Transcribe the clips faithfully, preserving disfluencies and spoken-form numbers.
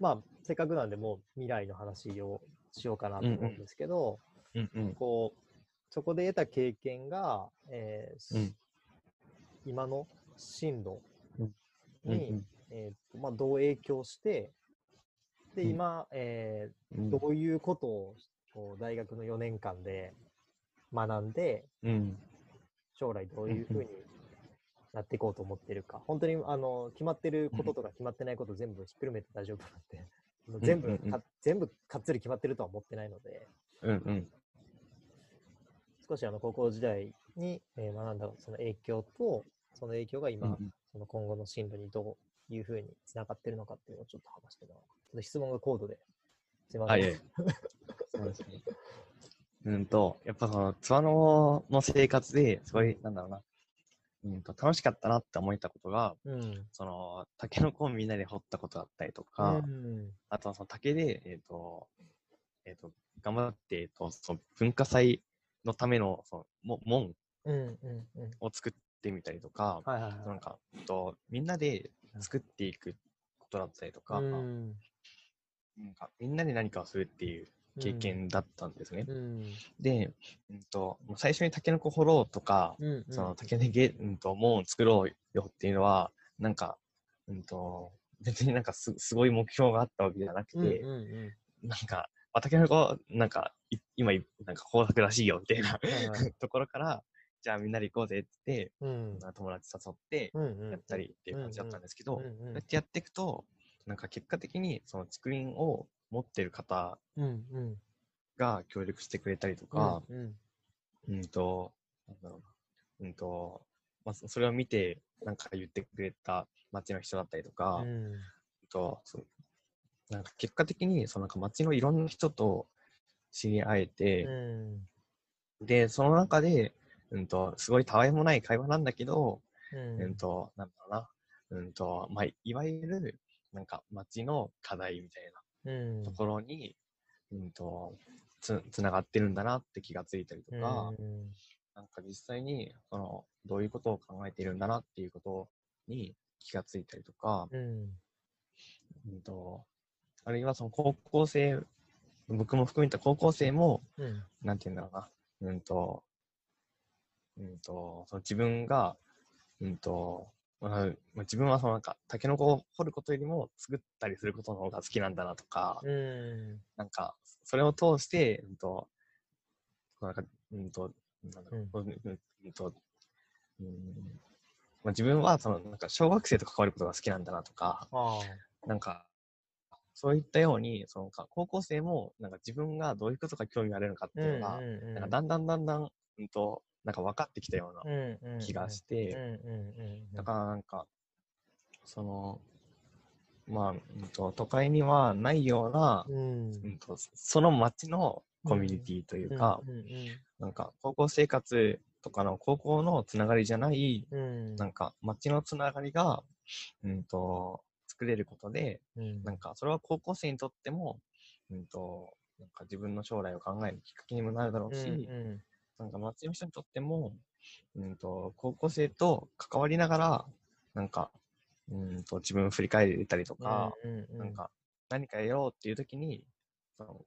まあせっかくなんでもう未来の話をしようかなと思うんですけど、うんうん、こうそこで得た経験が、えーうん、今の進路に、うんうんえーまあ、どう影響してで今、うんえー、どういうことをこう大学のよねんかんで学んで、うん、将来どういうふうになっていこうと思ってるか、本当にあの決まってることとか決まってないこと全部ひっくるめて大丈夫なんで全部、うんうんうん、全部かっつり決まってるとは思ってないので、うんうん、少しあの高校時代に学んだその影響とその影響が今、うん、その今後の進路にどういうふうにつながってるのかっていうのをちょっと話してもらおうか。ちょっと質問が高度ですいません。はいそうですね。うんとやっぱそのツアノの生活ですごいなんだろうな、うん、と楽しかったなって思えたことが、うん、その竹の子をみんなで掘ったことだったりとか、うん、あとはその竹で、えーとえー、と頑張って、えー、とその文化祭のため の, その門を作ってみたりとか、なんかとみんなで作っていくことだったりとか、うん、なんかみんなで何かをするっていう経験だったんですね。うんうん、で、うんと、最初にタケノコ掘ろうとか、うんうん、そのタケネゲ、うんと、門を作ろうよっていうのは、なんか、うんと、別になんか す, すごい目標があったわけじゃなくて、うんうんうん、なんか、タケノコ、なんか、今、なんか豊作らしいよみたいなところから、じゃあみんなで行こうぜって、うん、友達誘って、やったりっていう感じだったんですけど、うんうんうんうん、やってやっていくと、なんか結果的に、その竹林を、持ってる方が協力してくれたりとか、うんうん、うんと、なんだろうな、うんと、まあ、それを見てなんか言ってくれた町の人だったりとか、うん、となんか結果的にそのなんか町のいろんな人と知り合えて、うん、でその中で、うんと、すごいたわいもない会話なんだけど、うんうん、となんだろうな、うんとまあ、いわゆるなんか町の課題みたいな。うん、ところに、うんと、つ、つながってるんだなって気がついたりとか、うん、なんか実際にそのどういうことを考えているんだなっていうことに気がついたりとか、うんうん、とあるいはその高校生、僕も含めた高校生も、うん、なんていうんだろうな、うんとうん、とその自分が、うんと自分はそのなんかタケノコを掘ることよりも作ったりすることの方が好きなんだなとか、うん、なんかそれを通して、うんとなんかうんとなんだろう、うんうんとうんまあ、自分はそのなんか小学生と関わることが好きなんだなとか、あなんかそういったようにそのなんか高校生もなんか自分がどういうことが興味があるのかっていうのが、うんうんうん、なんかだんだんだんだん、うんとなんか分かってきたような気がして、だからなんかそのまあ、うん、と都会にはないような、うんうん、とその町のコミュニティというか、うんうんうん、なんか高校生活とかの高校のつながりじゃない、うん、なんか町のつながりが、うん、と作れることで、うん、なんかそれは高校生にとっても、うん、となんか自分の将来を考えるきっかけにもなるだろうし、うんうんなんか町の人にとっても、うんと、高校生と関わりながら、なんか、うんと、自分を振り返れたりとか、うんうんうん、なんか、何かやろうっていうときに、その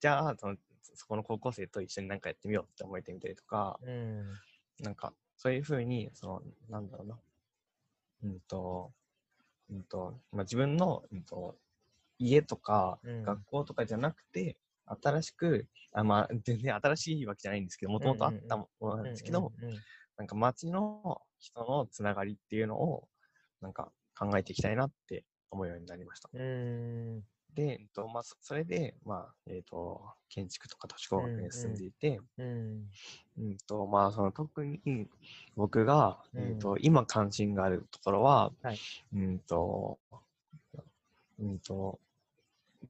じゃあその、そこの高校生と一緒に何かやってみようって思えてみたりとか、うん、なんか、そういうふうに、その、なんだろうな、うんと、うんと、まあ、自分の、うんと、家とか、学校とかじゃなくて、うん新しくあ、まあ、全然新しいわけじゃないんですけど、もともとあったものなんですけど、なんか街の人のつながりっていうのをなんか考えていきたいなって思うようになりました。うんで、えっとまあ、それで、まあえっと、建築とか都市工学に進んでいて、特に僕が、えっと、今関心があるところは、はい、うんと、うんと、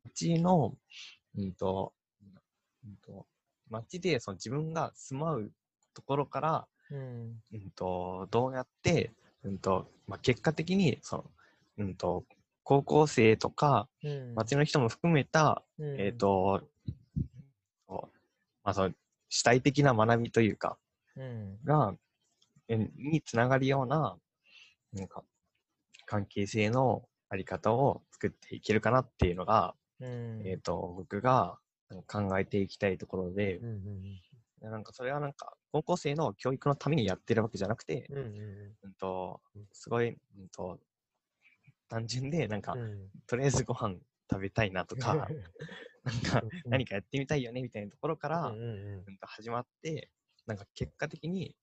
うちのうんとうん、と街でその自分が住まうところから、うんうん、とどうやって、うんとまあ、結果的にその、うん、と高校生とか、うん、街の人も含めた、うんえーとまあ、その主体的な学びというか、うん、がにつながるような、なんか関係性のあり方を作っていけるかなっていうのが、うん、えっと、僕が考えていきたいところで、うんうん、なんかそれはなんか高校生の教育のためにやってるわけじゃなくて、うんうん、うんとすごい、うんと単純でなんか、うん、とりあえずご飯食べたいなとか、 なんか何かやってみたいよねみたいなところから、うんうんうん、始まってなんか結果的に、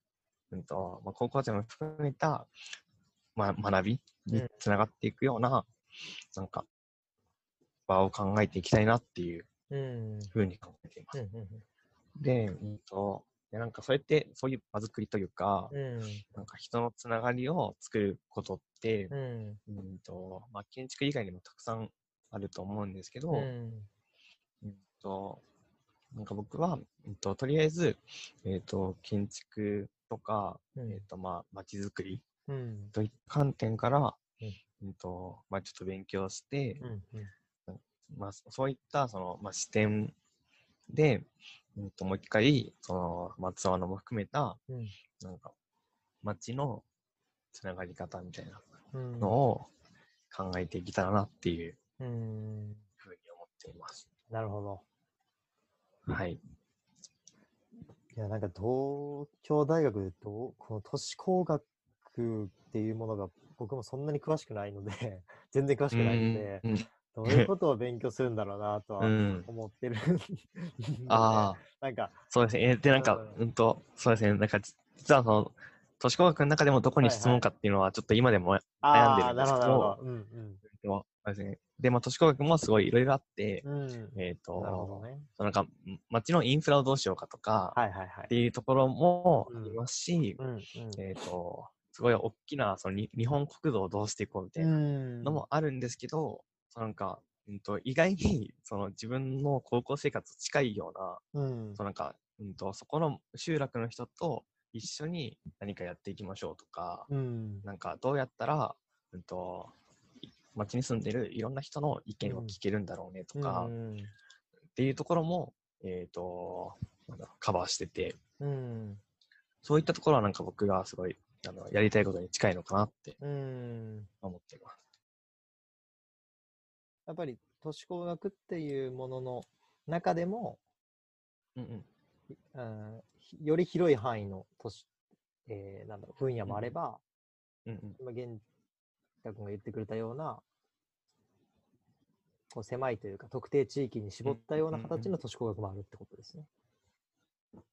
うんとまあ、高校生も含めた、まあ、学びにつながっていくような、うん、なんか場を考えていきたいなっていうふうに考えています。うんうんうん、で、うんとでなんかそれってそういう場作りというか、うん、なんか人のつながりを作ることって、うんうんとまあ、建築以外にもたくさんあると思うんですけど、うんうん、となんか僕は、うん、と, とりあえず、えー、と建築とか、うんえーとまあ、街づくりといった観点から、うんうんとまあ、ちょっと勉強して、うんうんまあ、そういったその、まあ、視点でうん、ともう一回その松尾のも含めた、うん、なんか街のつながり方みたいなのを考えていけたらなっていうふうに思っています。なるほど。はい。いやなんか東京大学でどこの都市工学っていうものが僕もそんなに詳しくないので全然詳しくないので。うんうんどういうことを勉強するんだろうなとは思ってる、うん、ああなんかそうですねでなんかうんとそうですねなんか実はその都市工学の中でもどこに質問かっていうのはちょっと今でも悩んでるんですけどでもそうですねでまあ都市工学もすごいいろいろあって、うん、えっとなるほどねなんか街のインフラをどうしようかとかっていうところもありますしえっとすごい大きなその日本国土をどうしていこうみたいなのもあるんですけど、うんなんか、うん、と意外にその自分の高校生活近いような、うん、そ, のなんか、うん、とそこの集落の人と一緒に何かやっていきましょうとか、うん、なんかどうやったら、うん、と町に住んでるいろんな人の意見を聞けるんだろうねとか、うん、っていうところも、えー、とカバーしてて、うん、そういったところはなんか僕がすごいあのやりたいことに近いのかなって思っています。やっぱり都市工学っていうものの中でも、うんうん、より広い範囲の都市、えー、なんだろう分野もあれば、うんうん、今源太君が言ってくれたようなこう狭いというか特定地域に絞ったような形の都市工学もあるってことですね。うんうん、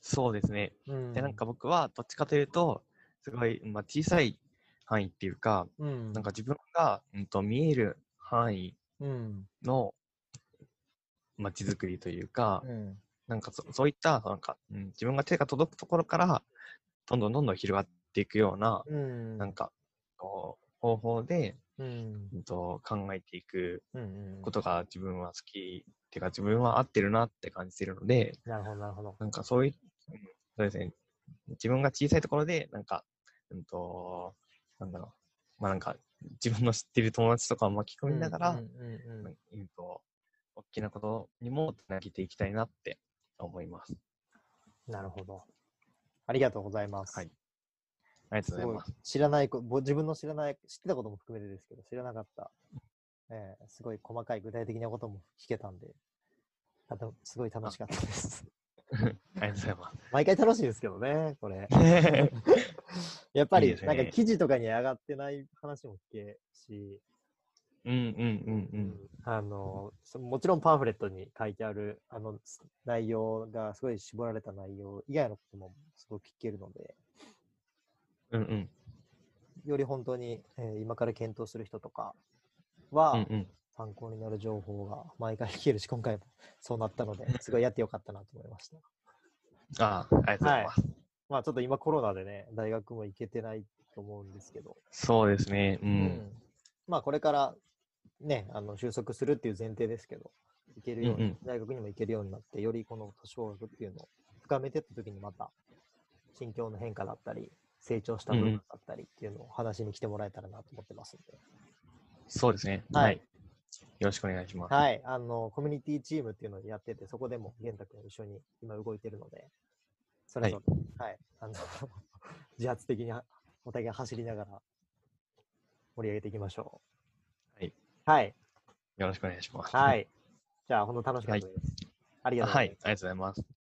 そうですね、うん、でなんか僕はどっちかというとすごい、まあ、小さい範囲っていうか、うん、なんか自分が、うん、と見える範囲の街づくりというか、うん、なんか そ, そういったなんか、うん、自分が手が届くところからどんどんどんどん広がっていくような、うん、なんかこう方法で、うんうん、と考えていくことが自分は好き、うんうん、っていうか自分は合ってるなって感じてるので、なるほどなるほど。なんかそういう、そうですね、自分が小さいところでなんか、うんとなんだろう、まあなんか。自分の知っている友達とかを巻き込みながら、大きなことにもつなげていきたいなって思います。なるほど。ありがとうございます。はい。ありがとうございます。知らない、自分の知らない、知ってたことも含めてですけど、知らなかった、えー、すごい細かい具体的なことも聞けたんで、あとすごい楽しかったです。ありがとうございます。毎回楽しいですけどね、これ。やっぱりなんか記事とかに上がってない話も聞けるし、うんうんうんうん、あのもちろんパンフレットに書いてあるあの内容がすごい絞られた内容以外のこともすごく聞けるので、うんうん、より本当に、えー、今から検討する人とかは、うんうん、参考になる情報が毎回聞けるし、今回もそうなったのですごいやってよかったなと思いました。ああ、ありがとうございます。はい、まあちょっと今コロナでね、大学も行けてないと思うんですけど。そうですね。うん。うん、まあこれからね、あの就職するっていう前提ですけど、行けるように、うんうん、大学にも行けるようになって、よりこの都市工学っていうのを深めていったときにまた、心境の変化だったり、成長した部分だったりっていうのを話に来てもらえたらなと思ってますんで。うん、そうですね。はい。はい、よろしくお願いします。はい。あの、コミュニティチームっていうのをやってて、そこでも源太君一緒に今動いてるので、それぞれ、はい、はい、あの自発的にお互い走りながら盛り上げていきましょう。はい。よろしくお願いします。はい。じゃあ、本当楽しかったです。はい、ありがとうございます。はい、ありがとうございます。